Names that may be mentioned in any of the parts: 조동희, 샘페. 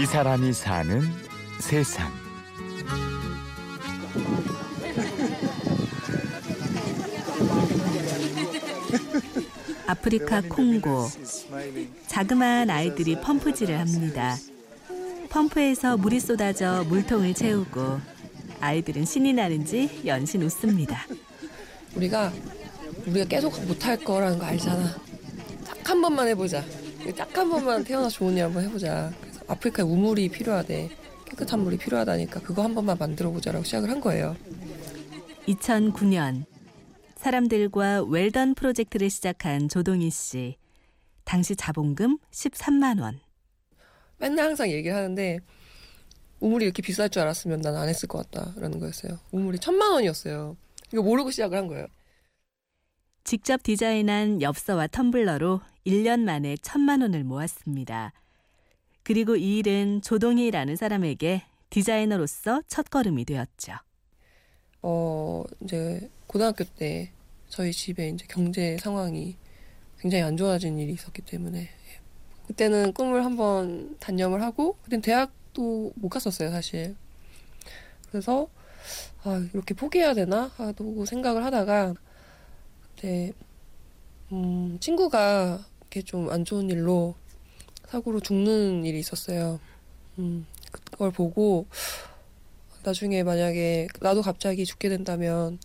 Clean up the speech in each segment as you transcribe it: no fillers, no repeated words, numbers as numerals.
이 사람이 사는 세상. 아프리카 콩고. 자그마한 아이들이 펌프질을 합니다. 펌프에서 물이 쏟아져 물통을 채우고 아이들은 신이 나는지 연신 웃습니다. 우리가 계속 못할 거라는 거 알잖아. 딱 한 번만 해보자. 딱 한 번만 태어나서 좋은 일 한번 해보자. 그래서 아프리카에 우물이 필요하대. 깨끗한 물이 필요하다니까 그거 한 번만 만들어보자라고 시작을 한 거예요. 2009년 사람들과 웰던 프로젝트를 시작한 조동희 씨. 당시 자본금 13만 원. 맨날 항상 얘기를 하는데 우물이 이렇게 비쌀 줄 알았으면 난 안 했을 것 같다라는 거였어요. 우물이 1,000만 원이었어요. 이거 모르고 시작을 한 거예요. 직접 디자인한 엽서와 텀블러로 1년 만에 1,000만 원을 모았습니다. 그리고 이 일은 조동희라는 사람에게 디자이너로서 첫걸음이 되었죠. 이제 고등학교 때 저희 집에 이제 경제 상황이 굉장히 안 좋아진 일이 있었기 때문에 그때는 꿈을 한번 단념을 하고 그땐 대학도 못 갔었어요, 사실. 그래서 이렇게 포기해야 되나 하고 생각을 하다가 그때 친구가 이렇게 좀 안 좋은 일로 사고로 죽는 일이 있었어요. 그걸 보고 나중에 만약에 나도 갑자기 죽게 된다면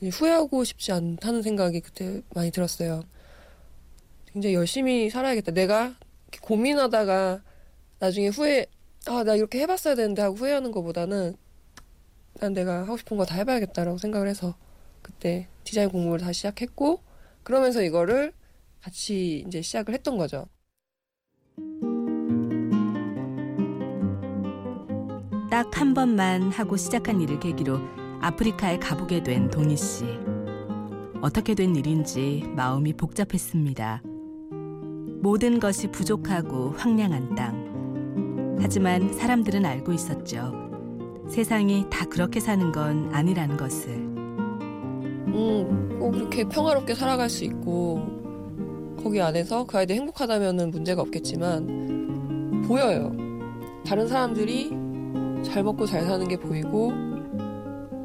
후회하고 싶지 않다는 생각이 그때 많이 들었어요. 굉장히 열심히 살아야겠다. 내가 고민하다가 나중에 나 이렇게 해봤어야 되는데 하고 후회하는 것보다는 난 내가 하고 싶은 거 다 해봐야겠다라고 생각을 해서 그때 디자인 공부를 다시 시작했고 그러면서 이거를 같이 이제 시작을 했던 거죠. 딱 한 번만 하고 시작한 일을 계기로 아프리카에 가보게 된 동희 씨. 어떻게 된 일인지 마음이 복잡했습니다. 모든 것이 부족하고 황량한 땅. 하지만 사람들은 알고 있었죠. 세상이 다 그렇게 사는 건 아니라는 것을. 꼭 이렇게 평화롭게 살아갈 수 있고 거기 안에서 그 아이들 행복하다면은 문제가 없겠지만 보여요. 다른 사람들이 잘 먹고 잘 사는 게 보이고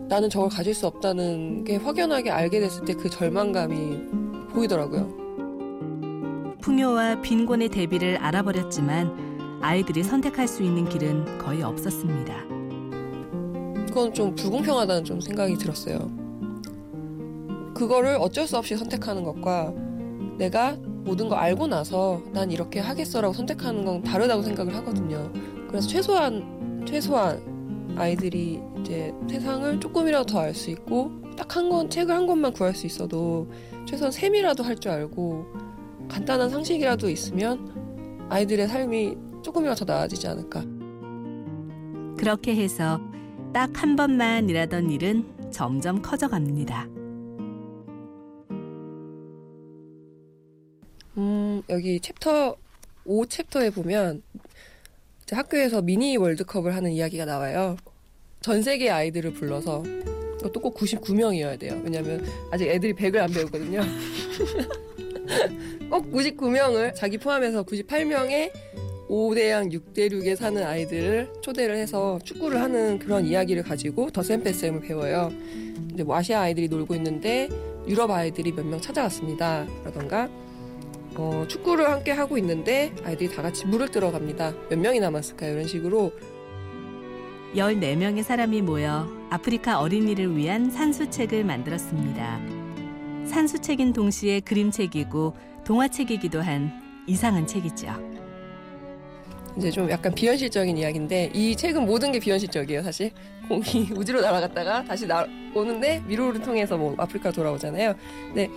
나는 저걸 가질 수 없다는 게 확연하게 알게 됐을 때 그 절망감이 보이더라고요. 풍요와 빈곤의 대비를 알아버렸지만 아이들이 선택할 수 있는 길은 거의 없었습니다. 그건 좀 불공평하다는 좀 생각이 들었어요. 그거를 어쩔 수 없이 선택하는 것과 내가 모든 거 알고 나서 난 이렇게 하겠어라고 선택하는 건 다르다고 생각을 하거든요. 그래서 최소한 아이들이 이제 세상을 조금이라도 더 알 수 있고 딱 한 권, 책을 한 권만 구할 수 있어도 최소한 셈이라도 할 줄 알고 간단한 상식이라도 있으면 아이들의 삶이 조금이라도 더 나아지지 않을까. 그렇게 해서 딱 한 번만 일하던 일은 점점 커져갑니다. 여기 챕터 5 챕터에 보면 학교에서 미니 월드컵을 하는 이야기가 나와요. 전 세계 아이들을 불러서 또 꼭 99명이어야 돼요. 왜냐하면 아직 애들이 100을 안 배우거든요. 꼭 99명을 자기 포함해서 98명의 5대양 6대륙에 사는 아이들을 초대를 해서 축구를 하는 그런 이야기를 가지고 더 샘페 쌤을 배워요. 이제 뭐 아시아 아이들이 놀고 있는데 유럽 아이들이 몇 명 찾아왔습니다. 라던가 축구를 함께 하고 있는데 아이들이 다 같이 물을 뜨러 갑니다. 몇 명이 남았을까요? 이런 식으로 14명의 사람이 모여 아프리카 어린이를 위한 산수책을 만들었습니다. 산수책인 동시에 그림책이고 동화책이기도 한 이상한 책이죠. 이제 좀 약간 비현실적인 이야기인데 이 책은 모든 게 비현실적이에요, 사실. 공이 우주로 날아갔다가 다시 오는데 미로를 통해서 뭐 아프리카 돌아오잖아요. 근데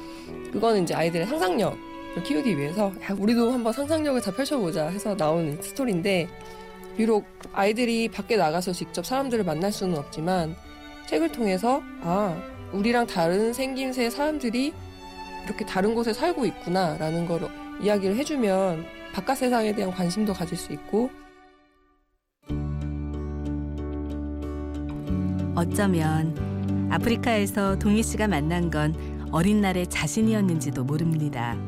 그거는 이제 아이들의 상상력 키우기 위해서 우리도 한번 상상력을 다 펼쳐보자 해서 나오는 스토리인데 비록 아이들이 밖에 나가서 직접 사람들을 만날 수는 없지만 책을 통해서 우리랑 다른 생김새의 사람들이 이렇게 다른 곳에 살고 있구나 라는 걸 이야기를 해주면 바깥 세상에 대한 관심도 가질 수 있고 어쩌면 아프리카에서 동희 씨가 만난 건 어린 날의 자신이었는지도 모릅니다.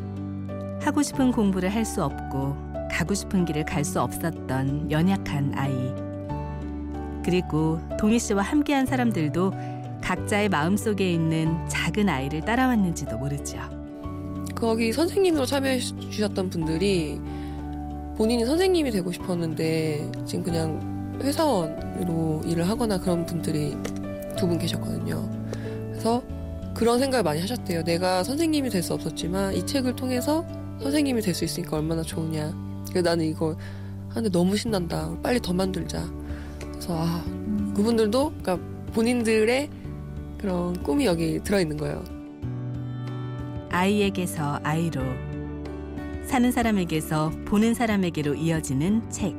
하고 싶은 공부를 할 수 없고 가고 싶은 길을 갈 수 없었던 연약한 아이. 그리고 동희 씨와 함께한 사람들도 각자의 마음속에 있는 작은 아이를 따라왔는지도 모르죠. 거기 선생님으로 참여해 주셨던 분들이 본인이 선생님이 되고 싶었는데 지금 그냥 회사원으로 일을 하거나 그런 분들이 두 분 계셨거든요. 그래서 그런 생각을 많이 하셨대요. 내가 선생님이 될 수 없었지만 이 책을 통해서 선생님이 될 수 있으니까 얼마나 좋으냐. 그래서 나는 이거 하는데 너무 신난다. 빨리 더 만들자. 그래서 그분들도 그러니까 본인들의 그런 꿈이 여기 들어있는 거예요. 아이에게서 아이로, 사는 사람에게서 보는 사람에게로 이어지는 책.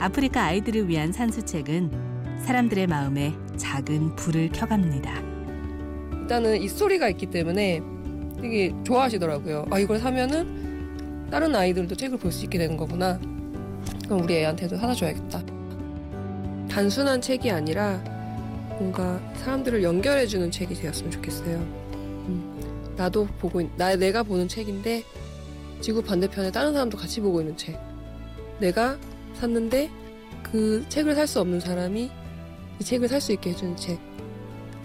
아프리카 아이들을 위한 산수책은 사람들의 마음에 작은 불을 켜갑니다. 일단은 이 스토리가 있기 때문에 되게 좋아하시더라고요. 아, 이걸 사면은 다른 아이들도 책을 볼 수 있게 되는 거구나. 그럼 우리 애한테도 사다 줘야겠다. 단순한 책이 아니라 뭔가 사람들을 연결해주는 책이 되었으면 좋겠어요. 나도 보고, 내가 보는 책인데 지구 반대편에 다른 사람도 같이 보고 있는 책. 내가 샀는데 그 책을 살 수 없는 사람이 이 책을 살 수 있게 해주는 책.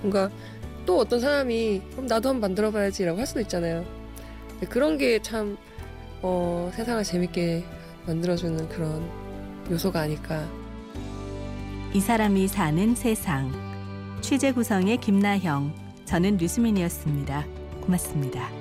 뭔가 또 어떤 사람이 그럼 나도 한번 만들어봐야지 라고 할 수도 있잖아요. 그런 게 참 세상을 재밌게 만들어주는 그런 요소가 아닐까. 이 사람이 사는 세상. 취재 구성의 김나형, 저는 류수민이었습니다. 고맙습니다.